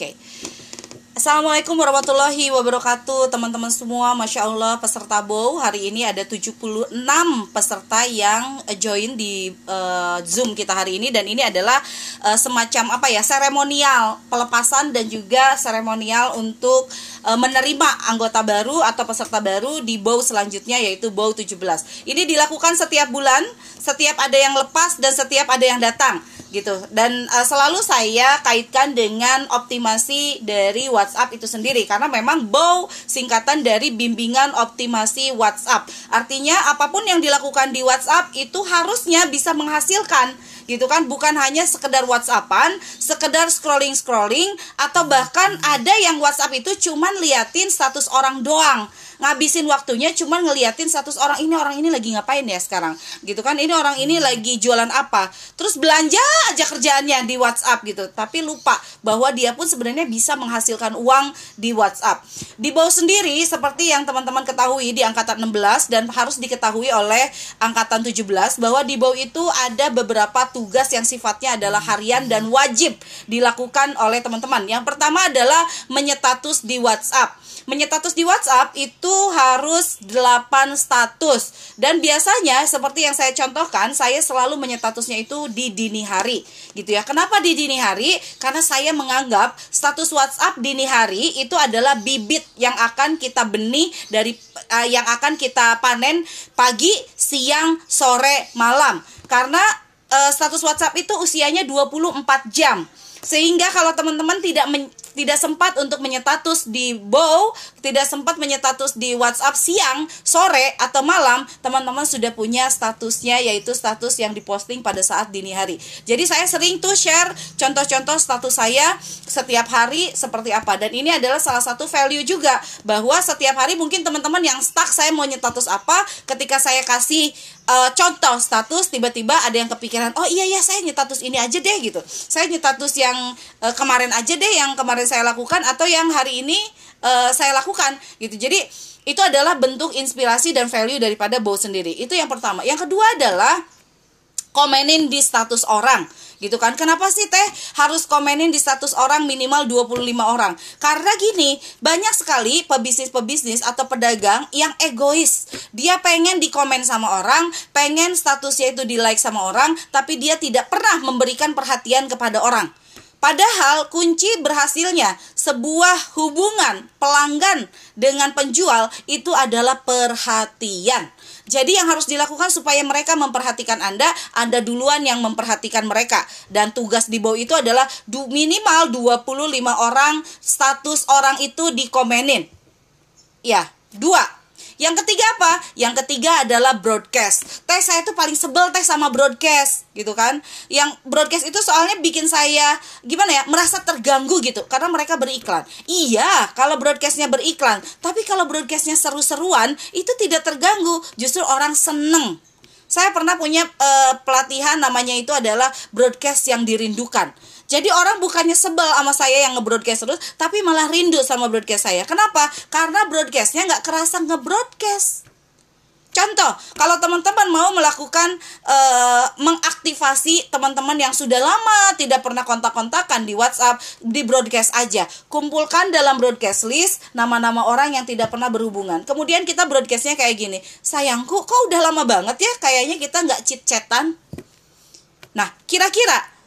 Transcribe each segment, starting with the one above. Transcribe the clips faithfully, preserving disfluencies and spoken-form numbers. Oke. Okay. Assalamualaikum warahmatullahi wabarakatuh teman-teman semua. Masya Allah, peserta B O W hari ini ada tujuh puluh enam peserta yang join di uh, Zoom kita hari ini. Dan ini adalah uh, semacam apa ya, seremonial pelepasan dan juga seremonial untuk uh, menerima anggota baru atau peserta baru di B O W selanjutnya, yaitu B O W tujuh belas. Ini dilakukan setiap bulan, setiap ada yang lepas dan setiap ada yang datang gitu. Dan uh, selalu saya kaitkan dengan optimasi dari WhatsApp itu sendiri, karena memang B O W singkatan dari bimbingan optimasi WhatsApp. Artinya apapun yang dilakukan di WhatsApp itu harusnya bisa menghasilkan gitu kan, bukan hanya sekedar WhatsAppan, sekedar scrolling-scrolling, atau bahkan ada yang WhatsApp itu cuman liatin status orang doang, ngabisin waktunya cuman ngeliatin status orang, ini orang ini lagi ngapain ya sekarang, gitu kan, ini orang ini lagi jualan apa, terus belanja aja kerjaannya di WhatsApp gitu, tapi lupa bahwa dia pun sebenarnya bisa menghasilkan uang di WhatsApp. Di B O W sendiri, seperti yang teman-teman ketahui di angkatan enam belas dan harus diketahui oleh angkatan tujuh belas, bahwa di B O W itu ada beberapa tugas tugas yang sifatnya adalah harian dan wajib dilakukan oleh teman-teman. Yang pertama adalah menyetatus di WhatsApp. Menyetatus di WhatsApp itu harus delapan status. Dan biasanya seperti yang saya contohkan, saya selalu menyetatusnya itu di dini hari, gitu ya. Kenapa di dini hari? Karena saya menganggap status WhatsApp dini hari itu adalah bibit yang akan kita benih dari uh, yang akan kita panen pagi, siang, sore, malam. Karena Uh, status WhatsApp itu usianya dua puluh empat jam. Sehingga kalau teman-teman tidak men tidak sempat untuk menyetatus di B O W, tidak sempat menyetatus di WhatsApp siang, sore, atau malam, teman-teman sudah punya statusnya, yaitu status yang diposting pada saat dini hari. Jadi saya sering tuh share contoh-contoh status saya setiap hari seperti apa. Dan ini adalah salah satu value juga, bahwa setiap hari mungkin teman-teman yang stuck, saya mau nyetatus apa, ketika saya kasih Uh, contoh status, tiba-tiba ada yang kepikiran, oh iya ya saya nyetatus ini aja deh gitu, saya nyetatus yang uh, kemarin aja deh, yang kemarin saya lakukan atau yang hari ini uh, saya lakukan gitu. Jadi itu adalah bentuk inspirasi dan value daripada B O W sendiri. Itu yang pertama. Yang kedua adalah komenin di status orang, gitu kan. Kenapa sih teh harus komenin di status orang minimal dua puluh lima orang? Karena gini, banyak sekali pebisnis-pebisnis atau pedagang yang egois. Dia pengen dikomen sama orang, pengen statusnya itu di-like sama orang, tapi dia tidak pernah memberikan perhatian kepada orang. Padahal kunci berhasilnya sebuah hubungan pelanggan dengan penjual itu adalah perhatian. Jadi yang harus dilakukan supaya mereka memperhatikan Anda, Anda duluan yang memperhatikan mereka. Dan tugas di B O W itu adalah minimal dua puluh lima orang status orang itu dikomenin. Ya, dua. Yang ketiga apa? Yang ketiga adalah broadcast. Teh, saya tuh paling sebel teh sama broadcast, gitu kan. Yang broadcast itu soalnya bikin saya gimana ya, merasa terganggu gitu, karena mereka beriklan. Iya, kalau broadcastnya beriklan, tapi kalau broadcastnya seru-seruan, itu tidak terganggu, justru orang seneng. Saya pernah punya uh, pelatihan, namanya itu adalah broadcast yang dirindukan. Jadi orang bukannya sebel sama saya yang nge-broadcast terus, tapi malah rindu sama broadcast saya. Kenapa? Karena broadcastnya nggak kerasa nge-broadcast. Contoh, kalau teman-teman mau melakukan uh, mengaktifasi teman-teman yang sudah lama tidak pernah kontak-kontakan di WhatsApp, di broadcast aja. Kumpulkan dalam broadcast list nama-nama orang yang tidak pernah berhubungan. Kemudian kita broadcastnya kayak gini, sayangku kok udah lama banget ya, kayaknya kita nggak chit-chatan. Nah, kira-kira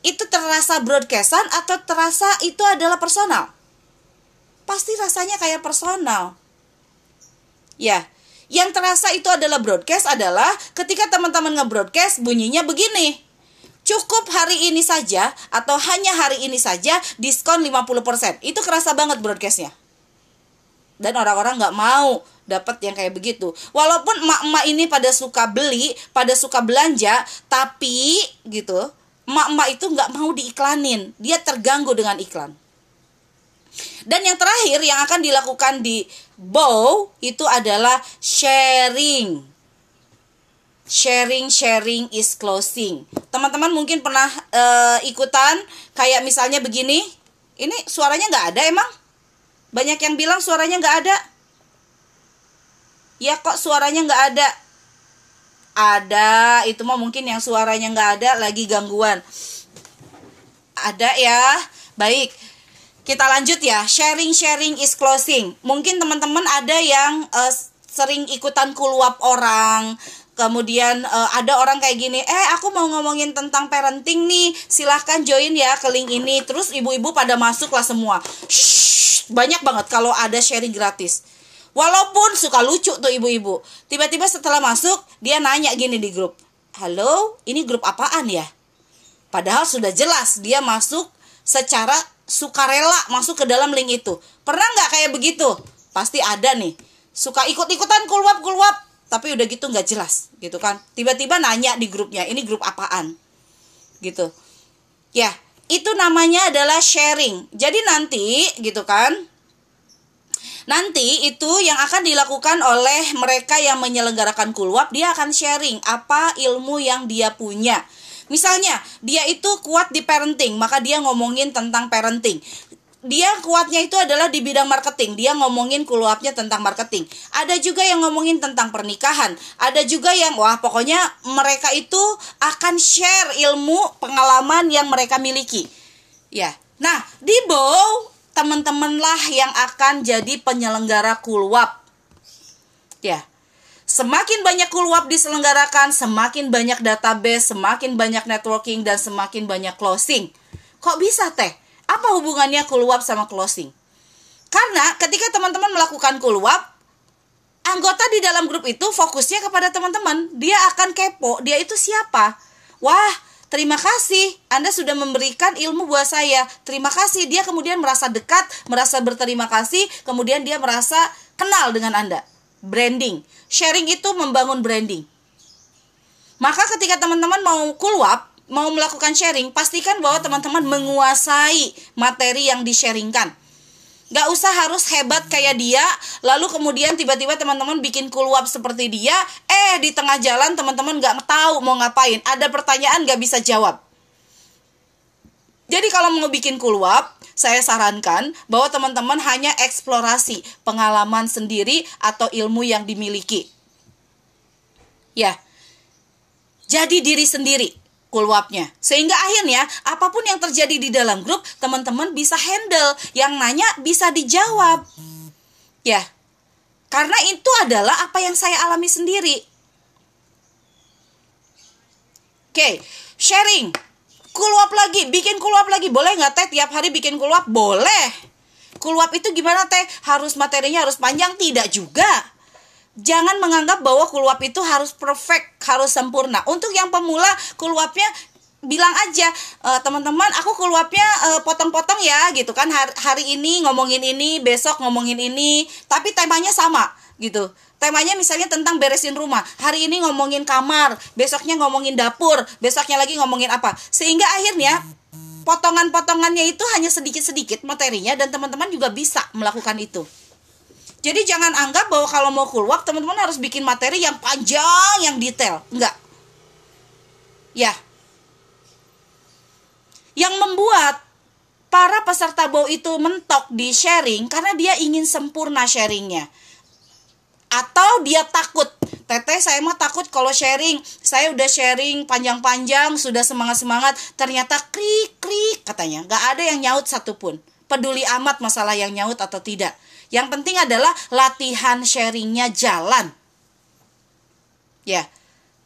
itu terasa broadcastan atau terasa itu adalah personal? Pasti rasanya kayak personal. Ya, yang terasa itu adalah broadcast adalah ketika teman-teman nge-broadcast bunyinya begini. Cukup hari ini saja atau hanya hari ini saja diskon lima puluh persen. Itu kerasa banget broadcastnya. Dan orang-orang nggak mau dapat yang kayak begitu. Walaupun emak-emak ini pada suka beli, pada suka belanja, tapi gitu, emak-emak itu nggak mau diiklanin, dia terganggu dengan iklan. Dan yang terakhir yang akan dilakukan di B O W itu adalah sharing. Sharing, sharing is closing. Teman-teman mungkin pernah uh, ikutan kayak misalnya begini. Ini suaranya nggak ada emang? Banyak yang bilang suaranya nggak ada. Ya kok suaranya nggak ada? Ada, itu mah mungkin yang suaranya nggak ada lagi gangguan. Ada ya, baik. Kita lanjut ya, sharing-sharing is closing. Mungkin teman-teman ada yang uh, sering ikutan kuluap orang. Kemudian uh, ada orang kayak gini, eh aku mau ngomongin tentang parenting nih, silahkan join ya ke link ini. Terus ibu-ibu pada masuk lah semua. Shhh, banyak banget kalau ada sharing gratis. Walaupun suka lucu tuh ibu-ibu. Tiba-tiba setelah masuk, dia nanya gini di grup, halo, ini grup apaan ya? Padahal sudah jelas dia masuk secara sukarela masuk ke dalam link itu. Pernah nggak kayak begitu? Pasti ada nih, suka ikut-ikutan kuluap-kuluap, tapi udah gitu nggak jelas gitu kan. Tiba-tiba nanya di grupnya, ini grup apaan gitu ya. Itu namanya adalah sharing. Jadi nanti gitu kan, nanti itu yang akan dilakukan oleh mereka yang menyelenggarakan kuluap. Dia akan sharing apa ilmu yang dia punya. Misalnya, dia itu kuat di parenting, maka dia ngomongin tentang parenting. Dia kuatnya itu adalah di bidang marketing, dia ngomongin kuluapnya tentang marketing. Ada juga yang ngomongin tentang pernikahan, ada juga yang, wah pokoknya mereka itu akan share ilmu pengalaman yang mereka miliki. Ya, nah di B O W, teman-teman lah yang akan jadi penyelenggara kuluap. Ya. Semakin banyak kuluap diselenggarakan, semakin banyak database, semakin banyak networking, dan semakin banyak closing. Kok bisa teh? Apa hubungannya kuluap sama closing? Karena ketika teman-teman melakukan kuluap, anggota di dalam grup itu fokusnya kepada teman-teman. Dia akan kepo, dia itu siapa? Wah, terima kasih, Anda sudah memberikan ilmu buat saya. Terima kasih, dia kemudian merasa dekat, merasa berterima kasih, kemudian dia merasa kenal dengan Anda. Branding, sharing itu membangun branding. Maka ketika teman-teman mau kuluap, mau melakukan sharing, pastikan bahwa teman-teman menguasai materi yang di-sharingkan. Gak usah harus hebat kayak dia, lalu kemudian tiba-tiba teman-teman bikin kuluap seperti dia. Eh di tengah jalan teman-teman gak tahu mau ngapain, ada pertanyaan gak bisa jawab. Jadi kalau mau bikin kuluap, saya sarankan bahwa teman-teman hanya eksplorasi pengalaman sendiri atau ilmu yang dimiliki. Ya, jadi diri sendiri kuluapnya. Sehingga akhirnya apapun yang terjadi di dalam grup, teman-teman bisa handle. Yang nanya bisa dijawab. Ya, karena itu adalah apa yang saya alami sendiri. Oke, sharing. Kuluap lagi, bikin kuluap lagi. Boleh nggak teh tiap hari bikin kuluap? Boleh. Kuluap itu gimana teh? Harus materinya harus panjang? Tidak juga. Jangan menganggap bahwa kuluap itu harus perfect, harus sempurna. Untuk yang pemula, kuluapnya bilang aja, e, teman-teman aku kuluapnya e, potong-potong ya gitu kan. Hari, hari ini ngomongin ini, besok ngomongin ini, tapi temanya sama gitu. Temanya misalnya tentang beresin rumah. Hari ini ngomongin kamar, besoknya ngomongin dapur, besoknya lagi ngomongin apa. Sehingga akhirnya potongan-potongannya itu hanya sedikit-sedikit materinya, dan teman-teman juga bisa melakukan itu. Jadi jangan anggap bahwa kalau mau kuluap teman-teman harus bikin materi yang panjang, yang detail. Enggak. Ya. Yang membuat para peserta B O W itu mentok di sharing karena dia ingin sempurna sharingnya. Atau dia takut, teteh saya mah takut kalau sharing, saya udah sharing panjang-panjang, sudah semangat-semangat, ternyata krik-krik katanya, gak ada yang nyaut satupun. Peduli amat masalah yang nyaut atau tidak. Yang penting adalah latihan sharingnya jalan. Ya,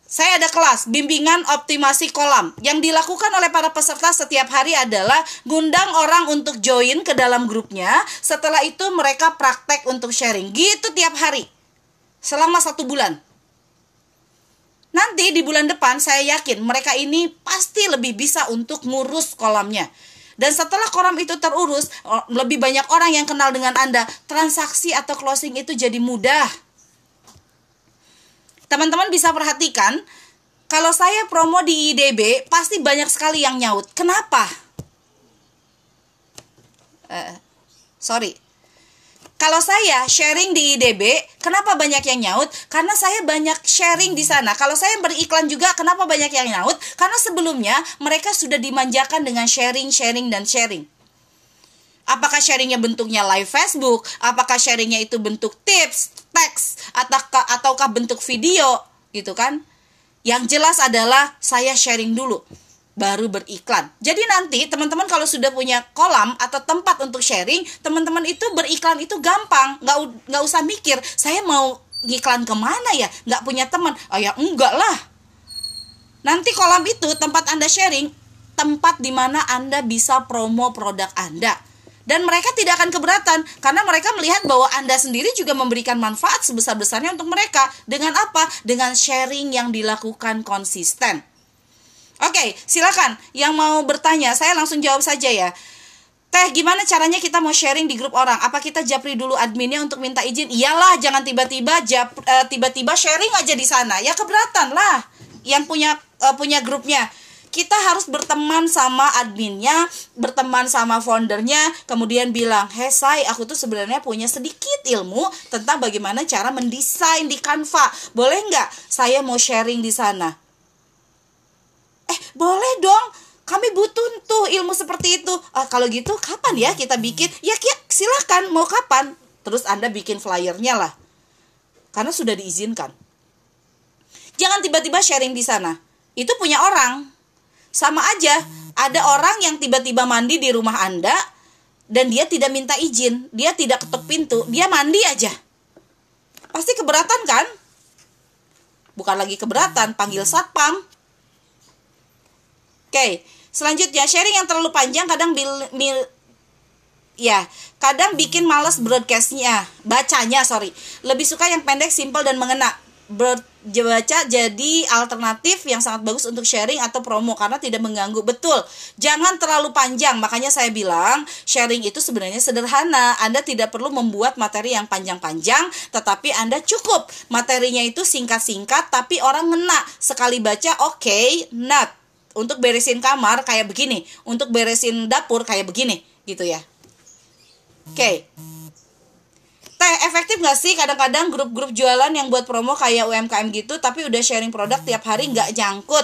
saya ada kelas bimbingan optimasi kolam. Yang dilakukan oleh para peserta setiap hari adalah ngundang orang untuk join ke dalam grupnya. Setelah itu mereka praktek untuk sharing. Gitu tiap hari selama satu bulan. Nanti di bulan depan saya yakin mereka ini pasti lebih bisa untuk ngurus kolamnya. Dan setelah kolam itu terurus, lebih banyak orang yang kenal dengan Anda. Transaksi atau closing itu jadi mudah. Teman-teman bisa perhatikan, kalau saya promo di I D B, pasti banyak sekali yang nyaut. Kenapa? Uh, sorry. Kalau saya sharing di I D B, kenapa banyak yang nyaut? Karena saya banyak sharing di sana. Kalau saya beriklan juga, kenapa banyak yang nyaut? Karena sebelumnya mereka sudah dimanjakan dengan sharing, sharing, dan sharing. Apakah sharingnya bentuknya live Facebook? Apakah sharingnya itu bentuk tips, teks, ataukah, ataukah bentuk video? Gitu kan? Yang jelas adalah saya sharing dulu. baru beriklan. Jadi nanti teman-teman kalau sudah punya kolam atau tempat untuk sharing, teman-teman itu beriklan itu gampang, nggak nggak usah mikir saya mau ngiklan kemana ya, nggak punya teman, oh ya enggak lah. Nanti kolam itu tempat Anda sharing, tempat dimana Anda bisa promo produk Anda. Dan mereka tidak akan keberatan karena mereka melihat bahwa Anda sendiri juga memberikan manfaat sebesar-besarnya untuk mereka. Dengan apa? Dengan sharing yang dilakukan konsisten. Oke, silakan yang mau bertanya, saya langsung jawab saja ya. Teh, gimana caranya kita mau sharing di grup orang? Apa kita japri dulu adminnya untuk minta izin? Iyalah, jangan tiba-tiba jap, uh, tiba-tiba sharing aja di sana. Ya keberatan lah yang punya uh, punya grupnya. Kita harus berteman sama adminnya, berteman sama foundernya, kemudian bilang, "Hei, say, aku tuh sebenarnya punya sedikit ilmu tentang bagaimana cara mendesain di Canva. Boleh nggak saya mau sharing di sana?" Eh, boleh dong. Kami butuh tuh ilmu seperti itu. Ah, kalau gitu kapan ya kita bikin? Ya, ya silakan, mau kapan? Terus Anda bikin flyernya lah. Karena sudah diizinkan. Jangan tiba-tiba sharing di sana. Itu punya orang. Sama aja, ada orang yang tiba-tiba mandi di rumah Anda dan dia tidak minta izin, dia tidak ketuk pintu, dia mandi aja. Pasti keberatan kan? Bukan lagi keberatan, panggil satpam. Oke, selanjutnya sharing yang terlalu panjang kadang bil, mil, ya kadang bikin males broadcastnya, bacanya sorry. Lebih suka yang pendek, simple dan mengena. Baca jadi alternatif yang sangat bagus untuk sharing atau promo karena tidak mengganggu. Betul. Jangan terlalu panjang. Makanya saya bilang sharing itu sebenarnya sederhana. Anda tidak perlu membuat materi yang panjang-panjang, tetapi Anda cukup materinya itu singkat-singkat tapi orang ngena. Sekali baca oke, okay, not. Untuk beresin kamar kayak begini, untuk beresin dapur kayak begini, gitu ya. Oke. Okay. Teh, efektif gak sih kadang-kadang grup-grup jualan yang buat promo kayak U M K M gitu, tapi udah sharing produk tiap hari nggak nyangkut?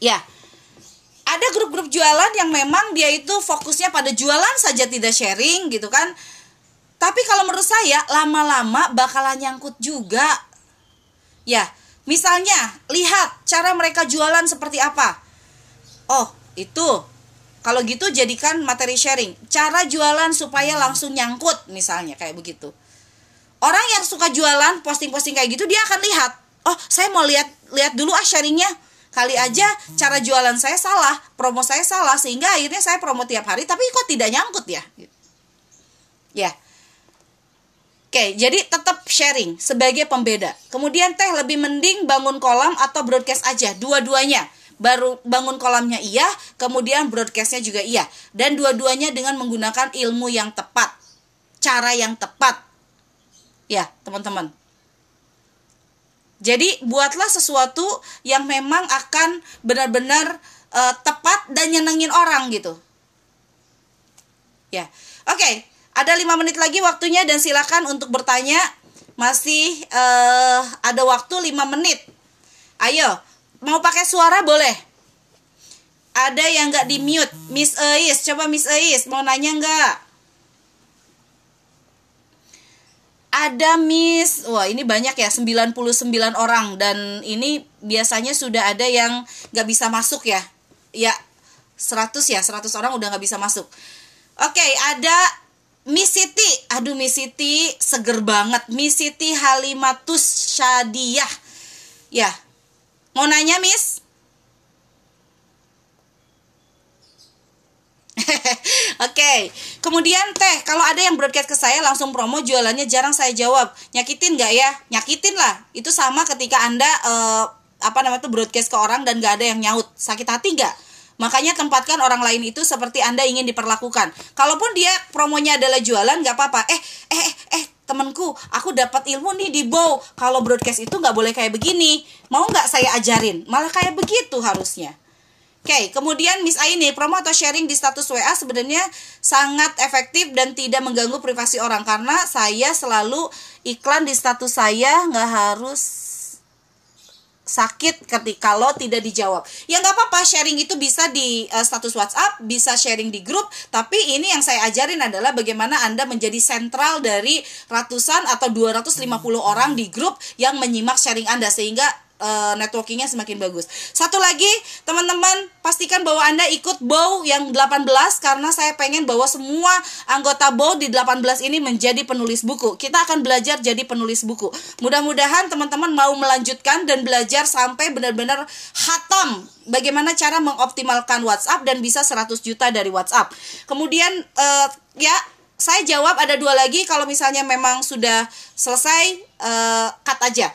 Ya, ada grup-grup jualan yang memang dia itu fokusnya pada jualan saja tidak sharing gitu kan. Tapi kalau menurut saya lama-lama bakalan nyangkut juga. Ya. Misalnya, lihat cara mereka jualan seperti apa. Oh, itu. Kalau gitu jadikan materi sharing. Cara jualan supaya langsung nyangkut, misalnya kayak begitu. Orang yang suka jualan, posting-posting kayak gitu, dia akan lihat. Oh, saya mau lihat lihat dulu ah sharingnya. Kali aja cara jualan saya salah, promo saya salah, sehingga akhirnya saya promo tiap hari, tapi kok tidak nyangkut ya? Ya. Oke, jadi tetap sharing sebagai pembeda. Kemudian teh, lebih mending bangun kolam atau broadcast aja, dua-duanya. Baru bangun kolamnya iya, kemudian broadcastnya juga iya. Dan dua-duanya dengan menggunakan ilmu yang tepat, cara yang tepat. Ya, teman-teman. Jadi buatlah sesuatu yang memang akan benar-benar uh, tepat dan nyenengin orang gitu. Ya, oke. Ada lima menit lagi waktunya dan silakan untuk bertanya. Masih uh, ada waktu lima menit. Ayo, mau pakai suara boleh. Ada yang nggak di-mute? Miss Eis, coba Miss Eis mau nanya nggak? Ada Miss, wah ini banyak ya, sembilan puluh sembilan orang. Dan ini biasanya sudah ada yang nggak bisa masuk ya. Ya, seratus ya, seratus orang udah nggak bisa masuk. Oke, ada Miss Siti, aduh Miss Siti seger banget, Miss Siti Halimatus Syadiah. Ya, mau nanya Miss? Oke, okay. Kemudian teh, kalau ada yang broadcast ke saya langsung promo jualannya jarang saya jawab, nyakitin gak ya? Nyakitin lah, itu sama ketika Anda eh, apa namanya tuh broadcast ke orang dan gak ada yang nyaut, sakit hati gak? Makanya tempatkan orang lain itu seperti Anda ingin diperlakukan. Kalaupun dia promonya adalah jualan, nggak apa-apa. Eh, eh, eh, eh, temanku, aku dapat ilmu nih di B O W. Kalau broadcast itu nggak boleh kayak begini. Mau nggak saya ajarin? Malah kayak begitu harusnya. Oke, kemudian Miss Aini, promo atau sharing di status W A sebenarnya sangat efektif dan tidak mengganggu privasi orang. Karena saya selalu iklan di status saya, nggak harus sakit ketika lo tidak dijawab. Ya nggak apa-apa, sharing itu bisa di uh, status WhatsApp, bisa sharing di grup. Tapi ini yang saya ajarin adalah bagaimana Anda menjadi sentral dari ratusan atau dua ratus lima puluh orang di grup yang menyimak sharing Anda, sehingga uh, networkingnya semakin bagus. Satu lagi, teman-teman, pastikan bahwa Anda ikut B O W yang delapan belas, karena saya pengen bahwa semua anggota B O W di delapan belas ini menjadi penulis buku. Kita akan belajar jadi penulis buku. Mudah-mudahan teman-teman mau melanjutkan dan belajar sampai benar-benar khatam bagaimana cara mengoptimalkan WhatsApp dan bisa seratus juta dari WhatsApp. Kemudian uh, ya saya jawab ada dua lagi. Kalau misalnya memang sudah selesai, uh, cut aja.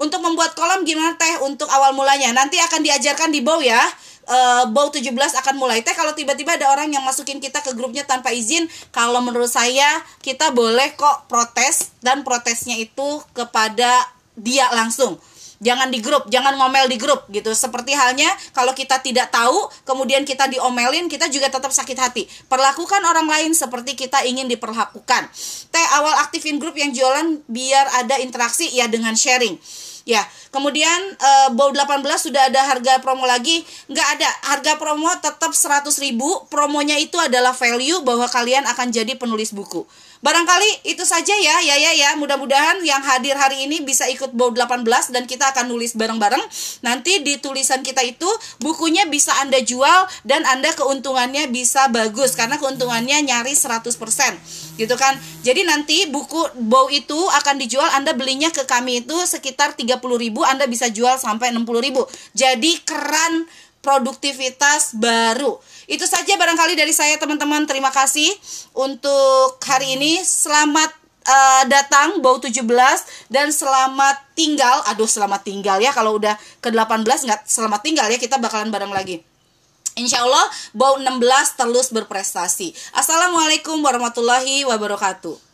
Untuk membuat kolam gimana teh untuk awal mulanya? Nanti akan diajarkan di B O W ya. Uh, B O W tujuh belas akan mulai. Teh kalau tiba-tiba ada orang yang masukin kita ke grupnya tanpa izin, kalau menurut saya kita boleh kok protes, dan protesnya itu kepada dia langsung. Jangan di grup, jangan ngomel di grup gitu. Seperti halnya kalau kita tidak tahu, kemudian kita diomelin, kita juga tetap sakit hati. Perlakukan orang lain seperti kita ingin diperlakukan. Teh awal aktifin grup yang jualan biar ada interaksi ya dengan sharing. Ya, kemudian e, B O W delapan belas sudah ada harga promo lagi? Nggak ada, harga promo tetap seratus ribu. Promonya itu adalah value bahwa kalian akan jadi penulis buku. Barangkali itu saja ya, ya, ya, ya. Mudah-mudahan yang hadir hari ini bisa ikut B O W delapan belas dan kita akan nulis bareng-bareng. Nanti di tulisan kita itu, bukunya bisa Anda jual dan Anda keuntungannya bisa bagus, karena keuntungannya nyaris seratus persen gitu kan. Jadi nanti buku B O W itu akan dijual, Anda belinya ke kami itu sekitar tiga puluh ribu, Anda bisa jual sampai enam puluh ribu. Jadi keran produktivitas baru. Itu saja barangkali dari saya, teman-teman. Terima kasih untuk hari ini. Selamat uh, datang B O W tujuh belas dan selamat tinggal. Aduh, selamat tinggal ya. Kalau udah ke delapan belas nggak selamat tinggal ya, kita bakalan bareng lagi. Insya Allah B O W enam belas terus berprestasi. Assalamualaikum warahmatullahi wabarakatuh.